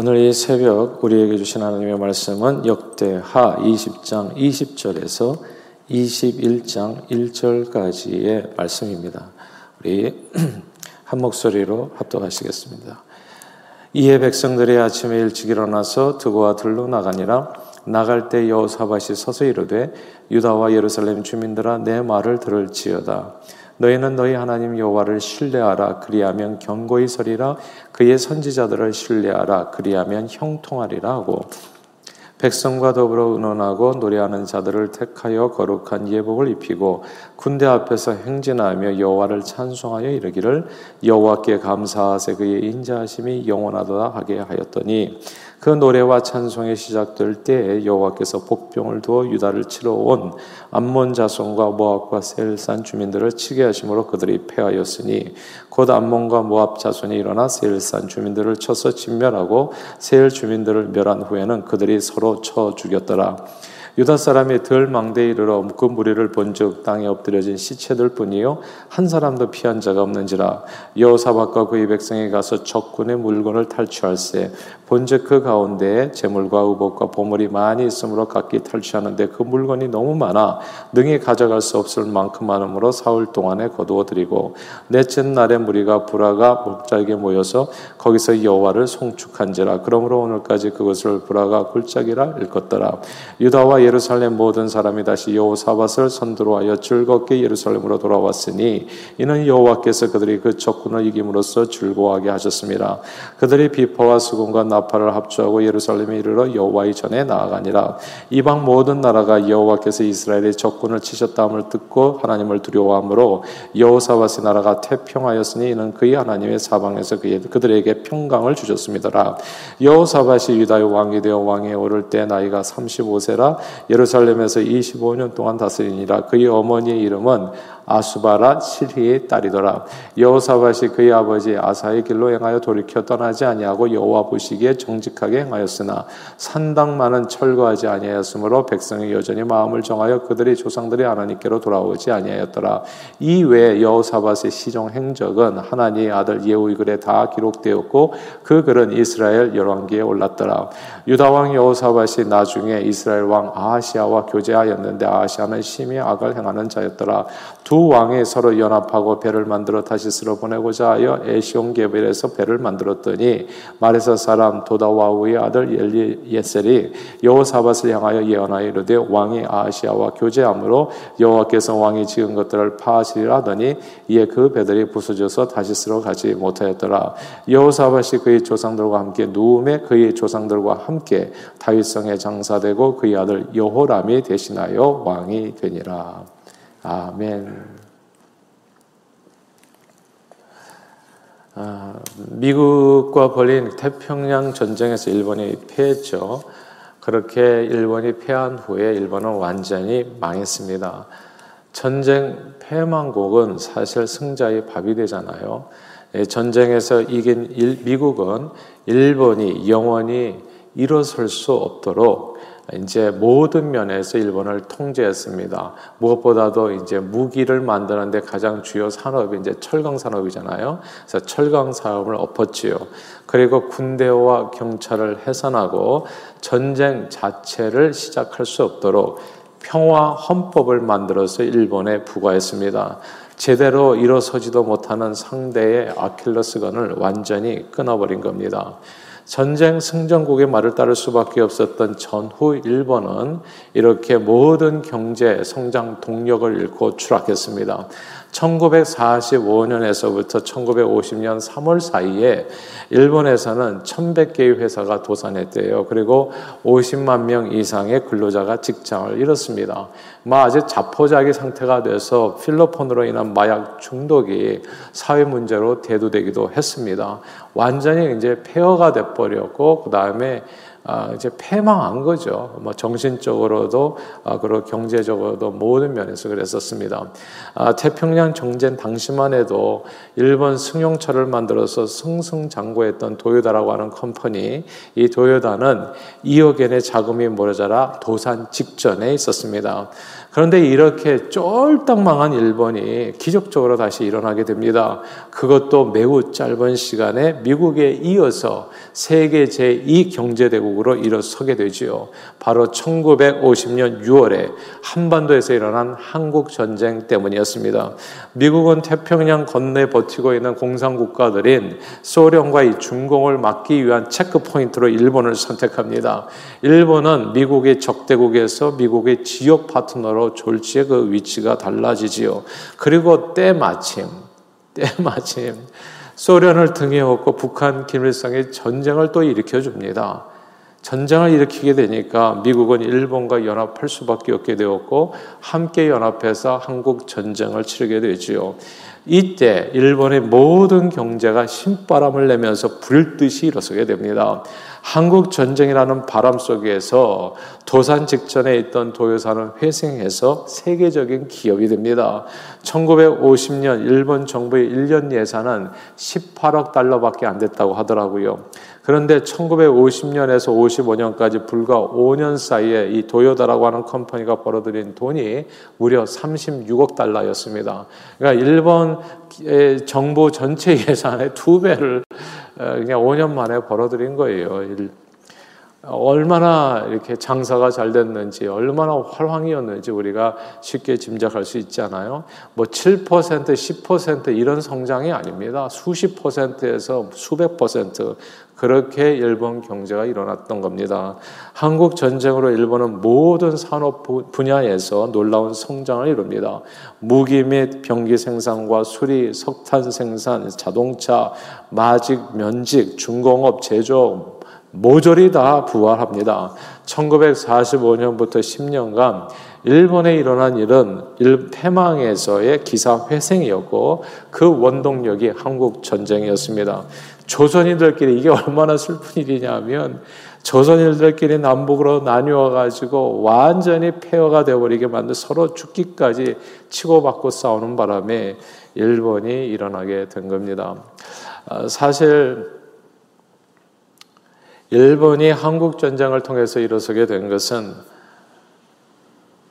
오늘 이 새벽 우리에게 주신 하나님의 말씀은 역대하 20장 20절에서 21장 1절까지의 말씀입니다. 우리 한 목소리로 합독하시겠습니다. 이에 백성들이 아침에 일찍 일어나서 드고아 들로 나가니라. 나갈 때 여호사밧이 서서 이르되 유다와 예루살렘 주민들아 내 말을 들을지어다. 너희는 너희 하나님 여호와를 신뢰하라. 그리하면 견고히 서리라. 그의 선지자들을 신뢰하라. 그리하면 형통하리라 하고 백성과 더불어 의논하고 노래하는 자들을 택하여 거룩한 예복을 입히고 군대 앞에서 행진하며 여호와를 찬송하여 이르기를 여호와께 감사하세 그의 인자하심이 영원하도다 하게 하였더니 그 노래와 찬송이 시작될 때에 여호와께서 복병을 두어 유다를 치러 온 암몬 자손과 모합과 세일산 주민들을 치게 하심으로 그들이 패하였으니 곧 암몬과 모합 자손이 일어나 세일산 주민들을 쳐서 진멸하고 세일 주민들을 멸한 후에는 그들이 서로 쳐 죽였더라. 유다 사람이 들망대에 이르러 그 무리를 본즉 땅에 엎드려진 시체들 뿐이요 한 사람도 피한 자가 없는지라. 여호사밧과 그의 백성이 가서 적군의 물건을 탈취할세 본즉 그 가운데에 재물과 의복과 보물이 많이 있으므로 각기 탈취하는데 그 물건이 너무 많아 능히 가져갈 수 없을 만큼 많으므로 사흘 동안에 거두어 드리고 넷째 날에 무리가 브라가 골짜기에 모여서 거기서 여호와를 송축한지라. 그러므로 오늘까지 그것을 브라가 골짜기라 일컫더라. 유다와 예루살렘 모든 사람이 다시 여호사밧을 선두로하여 즐겁게 예루살렘으로 돌아왔으니 이는 여호와께서 그들이 그 적군을 이김으로써 즐거워하게 하셨습니다. 그들이 비파와 수금과 나팔을 합주하고 예루살렘에 이르러 여호와의 전에 나아가니라. 이방 모든 나라가 여호와께서 이스라엘의 적군을 치셨다함을 듣고 하나님을 두려워함으로 여호사밧의 나라가 태평하였으니 이는 그의 하나님의 사방에서 그들에게 평강을 주셨습니다라. 여호사밧이 유다의 왕이 되어 왕에 오를 때 나이가 35세라 예루살렘에서 25년 동안 다스리니라. 그의 어머니의 이름은 아수바라 실히의 딸이더라. 여호사밧이 그의 아버지 아사의 길로 행하여 돌이켜 떠나지 아니하고 여호와 보시기에 정직하게 행하였으나 산당만은 철거하지 아니하였으므로 백성이 여전히 마음을 정하여 그들의 조상들이 하나님께로 돌아오지 아니하였더라. 이외에 여호사밧의 시정 행적은 하나니의 아들 예후의 글에 다 기록되었고 그 글은 이스라엘 열왕기에 올랐더라. 유다 왕 여호사밧이 나중에 이스라엘 왕 아하시아와 교제하였는데 아하시아는 심히 악을 행하는 자였더라. 두 왕이 서로 연합하고 배를 만들어 다시스로 보내고자 하여 에시온 게벨에서 배를 만들었더니 마레사 사람 도다와우의 아들 엘리예셀이 여호사밧을 향하여 예언하여 이르되 왕이 아하시아와 교제함으로 여호와께서 왕이 지은 것들을 파하시리라 하더니 이에 그 배들이 부서져서 다시스로 가지 못하였더라. 여호사밧이 그의 조상들과 함께 누움에 그의 조상들과 함께 다윗성에 장사되고 그의 아들 여호람이 대신하여 왕이 되니라. 아멘. 미국과 벌린 태평양 전쟁에서 일본이 패했죠. 그렇게 일본이 패한 후에 일본은 완전히 망했습니다. 전쟁 패망국은 사실 승자의 밥이 되잖아요. 전쟁에서 이긴 미국은 일본이 영원히 일어설 수 없도록 이제 모든 면에서 일본을 통제했습니다. 무엇보다도 이제 무기를 만드는데 가장 주요 산업이 이제 철강 산업이잖아요. 그래서 철강 사업을 엎었지요. 그리고 군대와 경찰을 해산하고 전쟁 자체를 시작할 수 없도록 평화 헌법을 만들어서 일본에 부과했습니다. 제대로 일어서지도 못하는 상대의 아킬레스건을 완전히 끊어버린 겁니다. 전쟁 승전국의 말을 따를 수밖에 없었던 전후 일본은 이렇게 모든 경제 성장 동력을 잃고 추락했습니다. 1945년에서부터 1950년 3월 사이에 일본에서는 1100개의 회사가 도산했대요. 그리고 50만 명 이상의 근로자가 직장을 잃었습니다. 아주 자포자기 상태가 돼서 필로폰으로 인한 마약 중독이 사회 문제로 대두되기도 했습니다. 완전히 이제 폐허가 돼버렸고 그 다음에 이제 패망한 거죠. 정신적으로도 그리고 경제적으로도 모든 면에서 그랬었습니다. 태평양 전쟁 당시만 해도 일본 승용차를 만들어서 승승장구했던 도요다라고 하는 컴퍼니, 이 도요다는 2억 엔의 자금이 모자라 도산 직전에 있었습니다. 그런데 이렇게 쫄딱 망한 일본이 기적적으로 다시 일어나게 됩니다. 그것도 매우 짧은 시간에 미국에 이어서 세계 제2 경제대국으로 일어서게 되지요. 바로 1950년 6월에 한반도에서 일어난 한국전쟁 때문이었습니다. 미국은 태평양 건너에 버티고 있는 공산국가들인 소련과 이 중공을 막기 위한 체크포인트로 일본을 선택합니다. 일본은 미국의 적대국에서 미국의 지역 파트너로 졸지에 그 위치가 달라지지요. 그리고 때마침 소련을 등에 업고 북한 김일성의 전쟁을 또 일으켜줍니다. 전쟁을 일으키게 되니까 미국은 일본과 연합할 수밖에 없게 되었고 함께 연합해서 한국전쟁을 치르게 되지요. 이때 일본의 모든 경제가 신바람을 내면서 불듯이 일어서게 됩니다. 한국전쟁이라는 바람 속에서 도산 직전에 있던 도요사는 회생해서 세계적인 기업이 됩니다. 1950년 일본 정부의 1년 예산은 18억 달러밖에 안 됐다고 하더라고요. 그런데 1950년에서 55년까지 불과 5년 사이에 이 도요다라고 하는 컴퍼니가 벌어들인 돈이 무려 36억 달러였습니다. 그러니까 일본 정부 전체 예산의 2배를 그냥 5년 만에 벌어들인 거예요. 얼마나 이렇게 장사가 잘 됐는지, 얼마나 활황이었는지 우리가 쉽게 짐작할 수 있잖아요. 뭐 7%, 10% 이런 성장이 아닙니다. 수십 퍼센트에서 수백 퍼센트. 그렇게 일본 경제가 일어났던 겁니다. 한국 전쟁으로 일본은 모든 산업 분야에서 놀라운 성장을 이룹니다. 무기 및 병기 생산과 수리, 석탄 생산, 자동차, 마직, 면직, 중공업, 제조업 모조리 다 부활합니다. 1945년부터 10년간 일본에 일어난 일은 패망에서의 기사회생이었고 그 원동력이 한국전쟁이었습니다. 조선인들끼리 이게 얼마나 슬픈 일이냐면 조선인들끼리 남북으로 나뉘어가지고 완전히 폐허가 되어버리게 만든 서로 죽기까지 치고받고 싸우는 바람에 일본이 일어나게 된 겁니다. 사실 일본이 한국전쟁을 통해서 일어서게 된 것은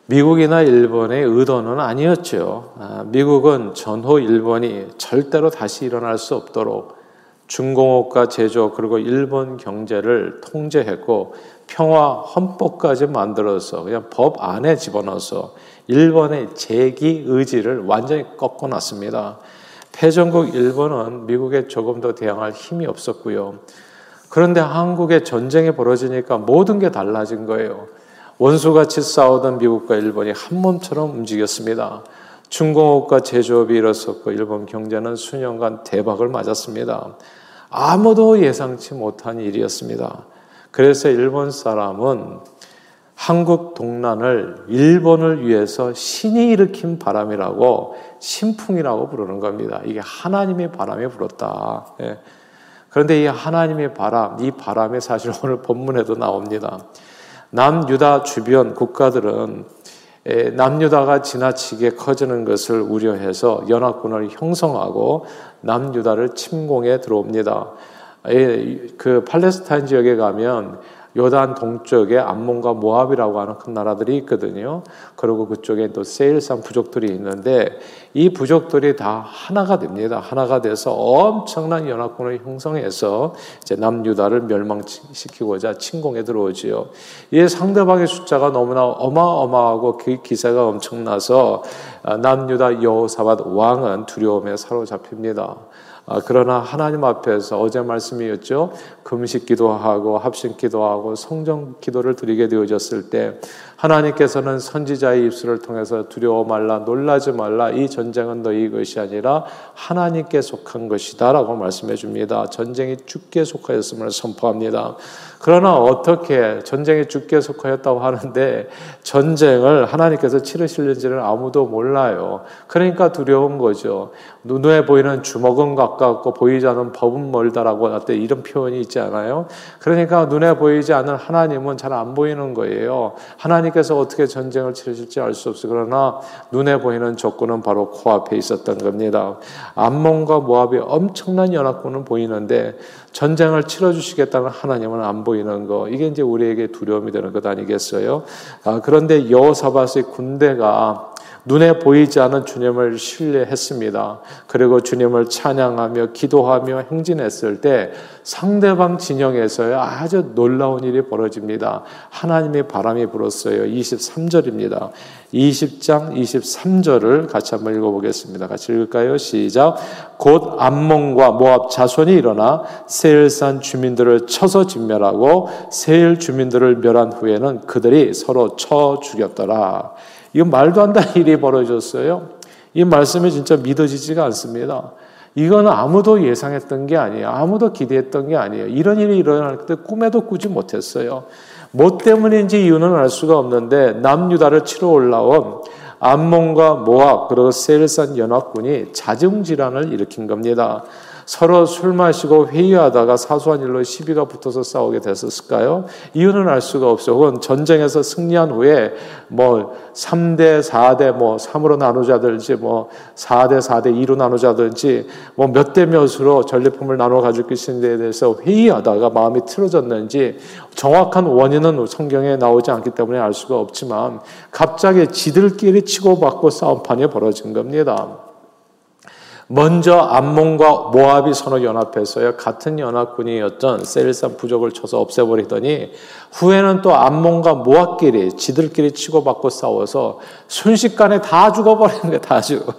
미국이나 일본의 의도는 아니었죠. 미국은 전후 일본이 절대로 다시 일어날 수 없도록 중공업과 제조 그리고 일본 경제를 통제했고 평화 헌법까지 만들어서 그냥 법 안에 집어넣어서 일본의 재기 의지를 완전히 꺾어놨습니다. 패전국 일본은 미국에 조금 더 대항할 힘이 없었고요. 그런데 한국에 전쟁이 벌어지니까 모든 게 달라진 거예요. 원수같이 싸우던 미국과 일본이 한 몸처럼 움직였습니다. 중공업과 제조업이 일어섰고 일본 경제는 수년간 대박을 맞았습니다. 아무도 예상치 못한 일이었습니다. 그래서 일본 사람은 한국 동란을 일본을 위해서 신이 일으킨 바람이라고 신풍이라고 부르는 겁니다. 이게 하나님의 바람이 불었다. 그런데 이 하나님의 바람, 이 바람이 사실 오늘 본문에도 나옵니다. 남유다 주변 국가들은 남유다가 지나치게 커지는 것을 우려해서 연합군을 형성하고 남유다를 침공해 들어옵니다. 그 팔레스타인 지역에 가면 요단 동쪽에 암몬과 모합이라고 하는 큰 나라들이 있거든요. 그리고 그쪽에 또 세일산 부족들이 있는데 이 부족들이 다 하나가 됩니다. 하나가 돼서 엄청난 연합군을 형성해서 이제 남유다를 멸망시키고자 침공에 들어오지요. 이 상대방의 숫자가 너무나 어마어마하고 그 기세가 엄청나서 남유다 여호사밧 왕은 두려움에 사로잡힙니다. 그러나 하나님 앞에서 어제 말씀이었죠. 금식기도 하고 합심기도 하고 성전기도를 드리게 되어졌을 때 하나님께서는 선지자의 입술을 통해서 두려워 말라 놀라지 말라 이 전쟁은 너희 것이 아니라 하나님께 속한 것이다 라고 말씀해 줍니다. 전쟁이 주께 속하였음을 선포합니다. 그러나 어떻게 전쟁이 주께 속하였다고 하는데 전쟁을 하나님께서 치르실는지는 아무도 몰라요. 그러니까 두려운 거죠. 눈에 보이는 주먹은 같고 가깝고 보이지 않는 법은 멀다라고 할 때 이런 표현이 있지 않아요? 그러니까 눈에 보이지 않는 하나님은 잘 안 보이는 거예요. 하나님께서 어떻게 전쟁을 치르실지 알 수 없어요. 그러나 눈에 보이는 적군은 바로 코앞에 있었던 겁니다. 암몬과 모합의 엄청난 연합군은 보이는데 전쟁을 치러주시겠다는 하나님은 안 보이는 거, 이게 이제 우리에게 두려움이 되는 것 아니겠어요? 그런데 여호사밧의 군대가 눈에 보이지 않은 주님을 신뢰했습니다. 그리고 주님을 찬양하며 기도하며 행진했을 때 상대방 진영에서요 아주 놀라운 일이 벌어집니다. 하나님의 바람이 불었어요. 23절입니다. 20장 23절을 같이 한번 읽어보겠습니다. 같이 읽을까요? 시작. 곧 암몬과 모합 자손이 일어나 세일산 주민들을 쳐서 진멸하고 세일 주민들을 멸한 후에는 그들이 서로 쳐 죽였더라. 이건 말도 안 되는 일이 벌어졌어요. 이 말씀이 진짜 믿어지지가 않습니다. 이건 아무도 예상했던 게 아니에요. 아무도 기대했던 게 아니에요. 이런 일이 일어날 때 꿈에도 꾸지 못했어요. 뭐 때문인지 이유는 알 수가 없는데 남유다를 치러 올라온 암몬과 모압 그리고 세일산 연합군이 자중질환을 일으킨 겁니다. 서로 술 마시고 회의하다가 사소한 일로 시비가 붙어서 싸우게 됐었을까요? 이유는 알 수가 없어요. 혹은 전쟁에서 승리한 후에 3대 4대 3으로 나누자든지 4대 4대 2로 나누자든지 몇 대 몇으로 전리품을 나눠 가지고 있는데 대해서 회의하다가 마음이 틀어졌는지 정확한 원인은 성경에 나오지 않기 때문에 알 수가 없지만 갑자기 지들끼리 치고받고 싸움판이 벌어진 겁니다. 먼저 암몬과 모압이 서로 연합해서요 같은 연합군이었던 세일산 부족을 쳐서 없애버리더니 후에는 또 암몬과 모압끼리 지들끼리 치고받고 싸워서 순식간에 다 죽어버리는 거예요. 다 죽어.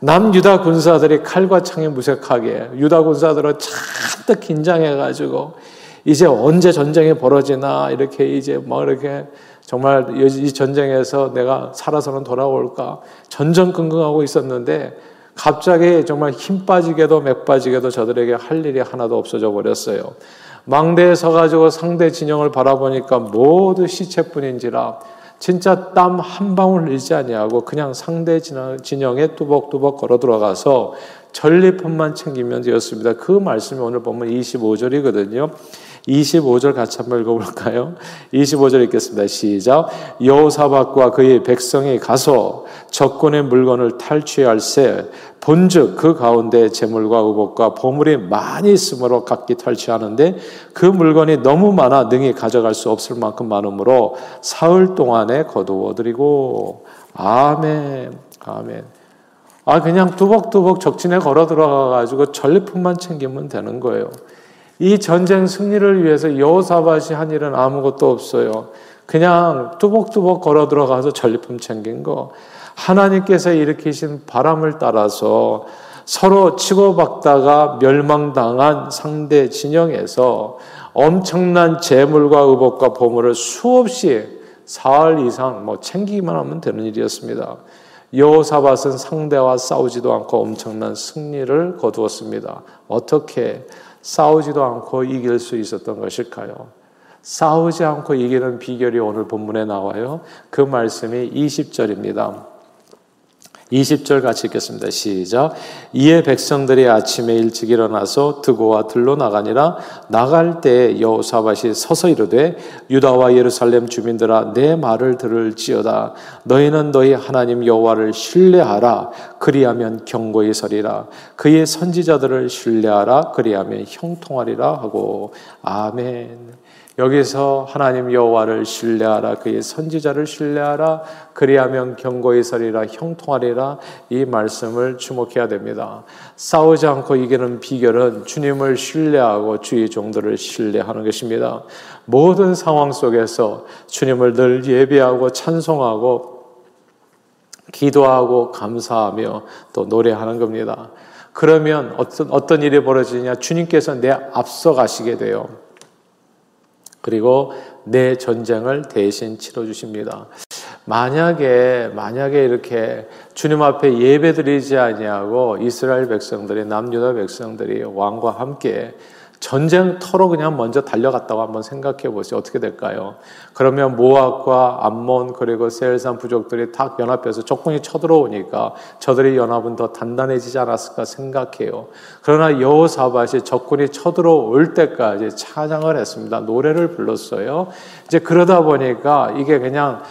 남유다 군사들이 칼과 창에 무색하게 유다 군사들은 잔뜩 긴장해가지고 이제 언제 전쟁이 벌어지나 이렇게 이제 이렇게 정말 이 전쟁에서 내가 살아서는 돌아올까 전전긍긍하고 있었는데 갑자기 정말 힘 빠지게도 맥 빠지게도 저들에게 할 일이 하나도 없어져 버렸어요. 망대에 서가지고 상대 진영을 바라보니까 모두 시체뿐인지라 진짜 땀 한 방울 흘리지 아니하고 그냥 상대 진영에 뚜벅뚜벅 걸어 들어가서 전리품만 챙기면 되었습니다. 그 말씀이 오늘 보면 25절이거든요. 25절 같이 한번 읽어볼까요? 25절 읽겠습니다. 시작. 여호사밧과 그의 백성이 가서 적군의 물건을 탈취할세 본즉 그 가운데 재물과 의복과 보물이 많이 있으므로 각기 탈취하는데 그 물건이 너무 많아 능히 가져갈 수 없을 만큼 많으므로 사흘 동안에 거두어드리고. 아멘. 아멘. 그냥 두벅두벅 적진에 걸어 들어가가지고 전리품만 챙기면 되는 거예요. 이 전쟁 승리를 위해서 여호사밧이 한 일은 아무것도 없어요. 그냥 뚜벅뚜벅 걸어 들어가서 전리품 챙긴 거. 하나님께서 일으키신 바람을 따라서 서로 치고박다가 멸망당한 상대 진영에서 엄청난 재물과 의복과 보물을 수없이 사흘 이상 챙기기만 하면 되는 일이었습니다. 여호사밧은 상대와 싸우지도 않고 엄청난 승리를 거두었습니다. 어떻게 싸우지도 않고 이길 수 있었던 것일까요? 싸우지 않고 이기는 비결이 오늘 본문에 나와요. 그 말씀이 20절입니다. 20절 같이 읽겠습니다. 시작. 이에 백성들이 아침에 일찍 일어나서 드고아 들로 나가니라. 나갈 때에 여호사밧이 서서 이르되 유다와 예루살렘 주민들아 내 말을 들을지어다. 너희는 너희 하나님 여호와를 신뢰하라. 그리하면 견고히 서리라. 그의 선지자들을 신뢰하라. 그리하면 형통하리라 하고. 아멘. 여기서 하나님 여호와를 신뢰하라. 그의 선지자를 신뢰하라. 그리하면 견고히 서리라. 형통하리라. 이 말씀을 주목해야 됩니다. 싸우지 않고 이기는 비결은 주님을 신뢰하고 주의 종들을 신뢰하는 것입니다. 모든 상황 속에서 주님을 늘 예배하고 찬송하고 기도하고 감사하며 또 노래하는 겁니다. 그러면 어떤 일이 벌어지냐? 주님께서 내 앞서 가시게 돼요. 그리고 내 전쟁을 대신 치러주십니다. 만약에 이렇게 주님 앞에 예배드리지 아니하고 이스라엘 백성들이 남유다 백성들이 왕과 함께 전쟁터로 그냥 먼저 달려갔다고 한번 생각해 보세요. 어떻게 될까요? 그러면 모압과 암몬 그리고 세일산 부족들이 다 연합해서 적군이 쳐들어오니까 저들의 연합은 더 단단해지지 않았을까 생각해요. 그러나 여호사밧이 적군이 쳐들어올 때까지 찬양을 했습니다. 노래를 불렀어요. 이제 그러다 보니까 이게 그냥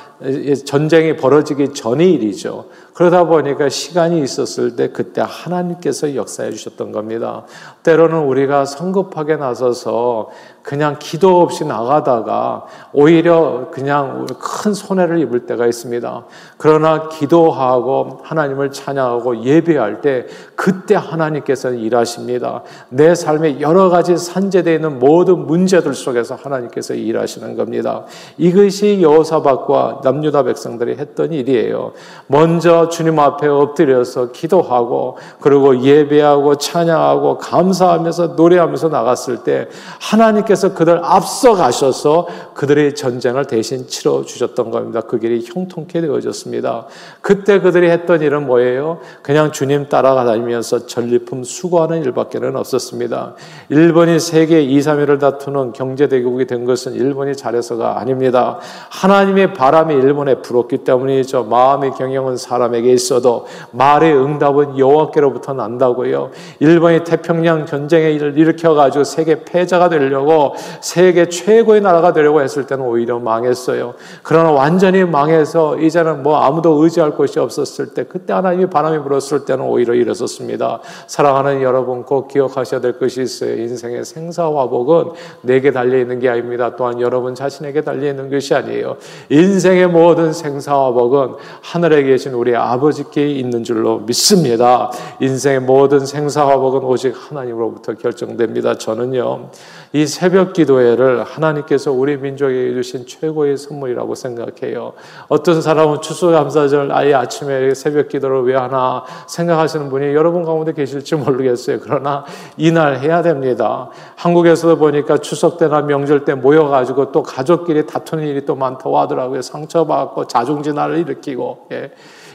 전쟁이 벌어지기 전의 일이죠. 그러다 보니까 시간이 있었을 때 그때 하나님께서 역사해 주셨던 겁니다. 때로는 우리가 성급하게 나서서 그냥 기도 없이 나가다가 오히려 그냥 큰 손해를 입을 때가 있습니다. 그러나 기도하고 하나님을 찬양하고 예배할 때 그때 하나님께서는 일하십니다. 내 삶의 여러 가지 산재되어 있는 모든 문제들 속에서 하나님께서 일하시는 겁니다. 이것이 여호사밧과 남유다 백성들이 했던 일이에요. 먼저 주님 앞에 엎드려서 기도하고 그리고 예배하고 찬양하고 감사하면서 노래하면서 나갔을 때 하나님께서 그들 앞서 가셔서 그들의 전쟁을 대신 치러주셨던 겁니다. 그 길이 형통케 되어졌습니다. 그때 그들이 했던 일은 뭐예요? 그냥 주님 따라다니면서 전리품 수거하는 일밖에는 없었습니다. 일본이 세계 2, 3위를 다투는 경제대국이 된 것은 일본이 잘해서가 아닙니다. 하나님의 바람이 일본에 불었기 때문이죠. 마음의 경영은 사람에게 있어도 말의 응답은 여호와께로부터 난다고요. 일본이 태평양 전쟁을 일으켜가지고 세계 패자가 되려고 세계 최고의 나라가 되려고 했을 때는 오히려 망했어요. 그러나 완전히 망해서 이제는 뭐 아무도 의지할 곳이 없었을 때 그때 하나님이 바람이 불었을 때는 오히려 일어섰습니다. 사랑하는 여러분 꼭 기억하셔야 될 것이 있어요. 인생의 생사화복은 내게 달려있는 게 아닙니다. 또한 여러분 자신에게 달려있는 것이 아니에요. 인생의 모든 생사화복은 하늘에 계신 우리 아버지께 있는 줄로 믿습니다. 인생의 모든 생사화복은 오직 하나님으로부터 결정됩니다. 저는요, 이 새벽 기도회를 하나님께서 우리 민족에게 주신 최고의 선물이라고 생각해요. 어떤 사람은 추수감사절 아예 아침에 새벽 기도를 왜 하나 생각하시는 분이 여러분 가운데 계실지 모르겠어요. 그러나 이날 해야 됩니다. 한국에서도 보니까 추석 때나 명절 때 모여가지고 또 가족끼리 다투는 일이 또 많다고 하더라고요. 상처받고 자중진화를 일으키고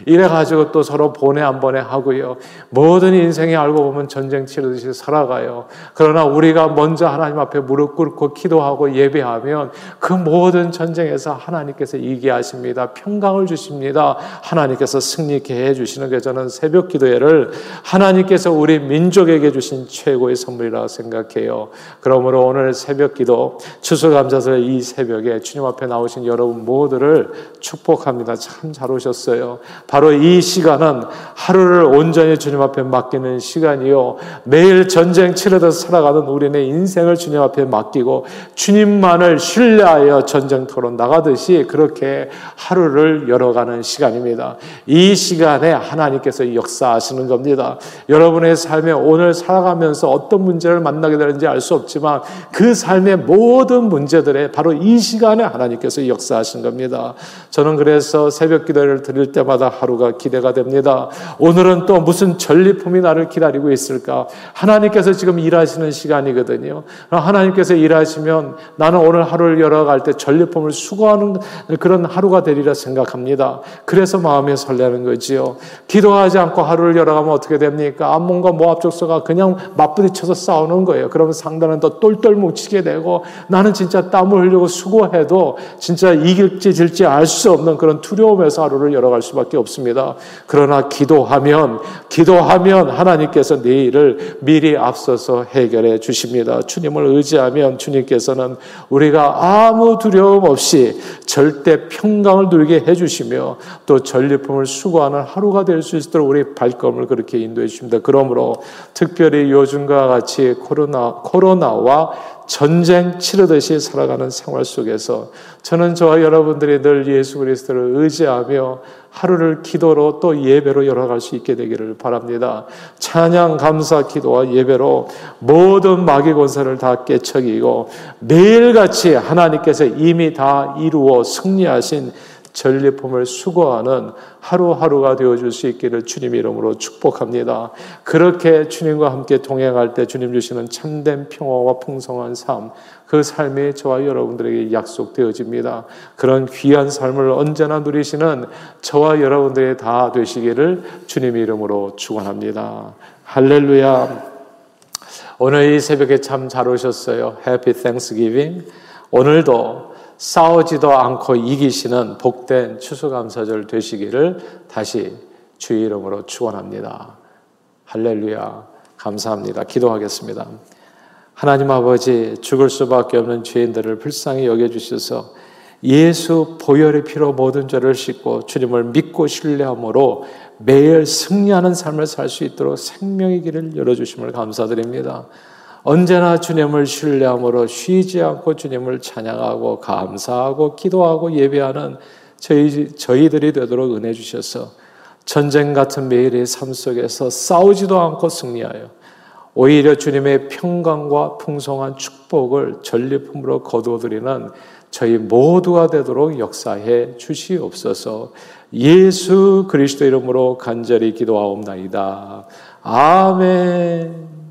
이래가지고 또 서로 보내 안 보내 하고요. 모든 인생이 알고 보면 전쟁 치르듯이 살아가요. 그러나 우리가 먼저 하나님 앞에 무릎 꿇고 기도하고 예배하면 그 모든 전쟁에서 하나님께서 이기게 하십니다. 평강을 주십니다. 하나님께서 승리케 해주시는 게 저는 새벽 기도회를 하나님께서 우리 민족에게 주신 최고의 선물이라고 생각해요. 그러므로 오늘 새벽 기도 추수감사절 이 새벽에 주님 앞에 나오신 여러분 모두를 축복합니다. 참 잘 오셨어요. 바로 이 시간은 하루를 온전히 주님 앞에 맡기는 시간이요, 매일 전쟁 치르듯 살아가는 우리네 인생을 주님 앞에 맡기고 주님만을 신뢰하여 전쟁터로 나가듯이 그렇게 하루를 열어가는 시간입니다. 이 시간에 하나님께서 역사하시는 겁니다. 여러분의 삶에 오늘 살아가면서 어떤 문제를 만나게 되는지 알 수 없지만 그 삶의 모든 문제들에 바로 이 시간에 하나님께서 역사하신 겁니다. 저는 그래서 새벽 기도를 드릴 때마다 하루가 기대가 됩니다. 오늘은 또 무슨 전리품이 나를 기다리고 있을까? 하나님께서 지금 일하시는 시간이거든요. 하나님께서 일하시면 나는 오늘 하루를 열어갈 때 전리품을 수거하는 그런 하루가 되리라 생각합니다. 그래서 마음이 설레는 거지요. 기도하지 않고 하루를 열어가면 어떻게 됩니까? 암몬과 모합 족속가 그냥 맞부딪혀서 싸우는 거예요. 그러면 상대는 더 똘똘 뭉치게 되고 나는 진짜 땀을 흘리고 수고해도 진짜 이길지 질지 알 수 없는 그런 두려움에서 하루를 열어갈 수밖에 없습니다. 그러나 기도하면 하나님께서 내 일을 미리 앞서서 해결해 주십니다. 주님을 의지하면 주님께서는 우리가 아무 두려움 없이 절대 평강을 누리게 해주시며 또 전리품을 수거하는 하루가 될 수 있도록 우리 발걸음을 그렇게 인도해 주십니다. 그러므로 특별히 요즘과 같이 코로나와 전쟁 치르듯이 살아가는 생활 속에서 저는 저와 여러분들이 늘 예수 그리스도를 의지하며 하루를 기도로 또 예배로 열어갈 수 있게 되기를 바랍니다. 찬양, 감사, 기도와 예배로 모든 마귀 권세를 다 깨쳐기고 매일같이 하나님께서 이미 다 이루어 승리하신 전리품을 수거하는 하루하루가 되어줄 수 있기를 주님 이름으로 축복합니다. 그렇게 주님과 함께 동행할 때 주님 주시는 참된 평화와 풍성한 삶, 그 삶이 저와 여러분들에게 약속되어집니다. 그런 귀한 삶을 언제나 누리시는 저와 여러분들이 다 되시기를 주님 이름으로 축원합니다. 할렐루야. 오늘 이 새벽에 참 잘 오셨어요. 해피 땡스기빙. 오늘도 싸우지도 않고 이기시는 복된 추수감사절 되시기를 다시 주의 이름으로 축원합니다. 할렐루야. 감사합니다. 기도하겠습니다. 하나님 아버지, 죽을 수밖에 없는 죄인들을 불쌍히 여겨주셔서 예수 보혈의 피로 모든 죄를 씻고 주님을 믿고 신뢰함으로 매일 승리하는 삶을 살 수 있도록 생명의 길을 열어주심을 감사드립니다. 언제나 주님을 신뢰함으로 쉬지 않고 주님을 찬양하고 감사하고 기도하고 예배하는 저희들이 되도록 은혜 주셔서 전쟁 같은 매일의 삶 속에서 싸우지도 않고 승리하여 오히려 주님의 평강과 풍성한 축복을 전리품으로 거두어드리는 저희 모두가 되도록 역사해 주시옵소서. 예수 그리스도 이름으로 간절히 기도하옵나이다. 아멘.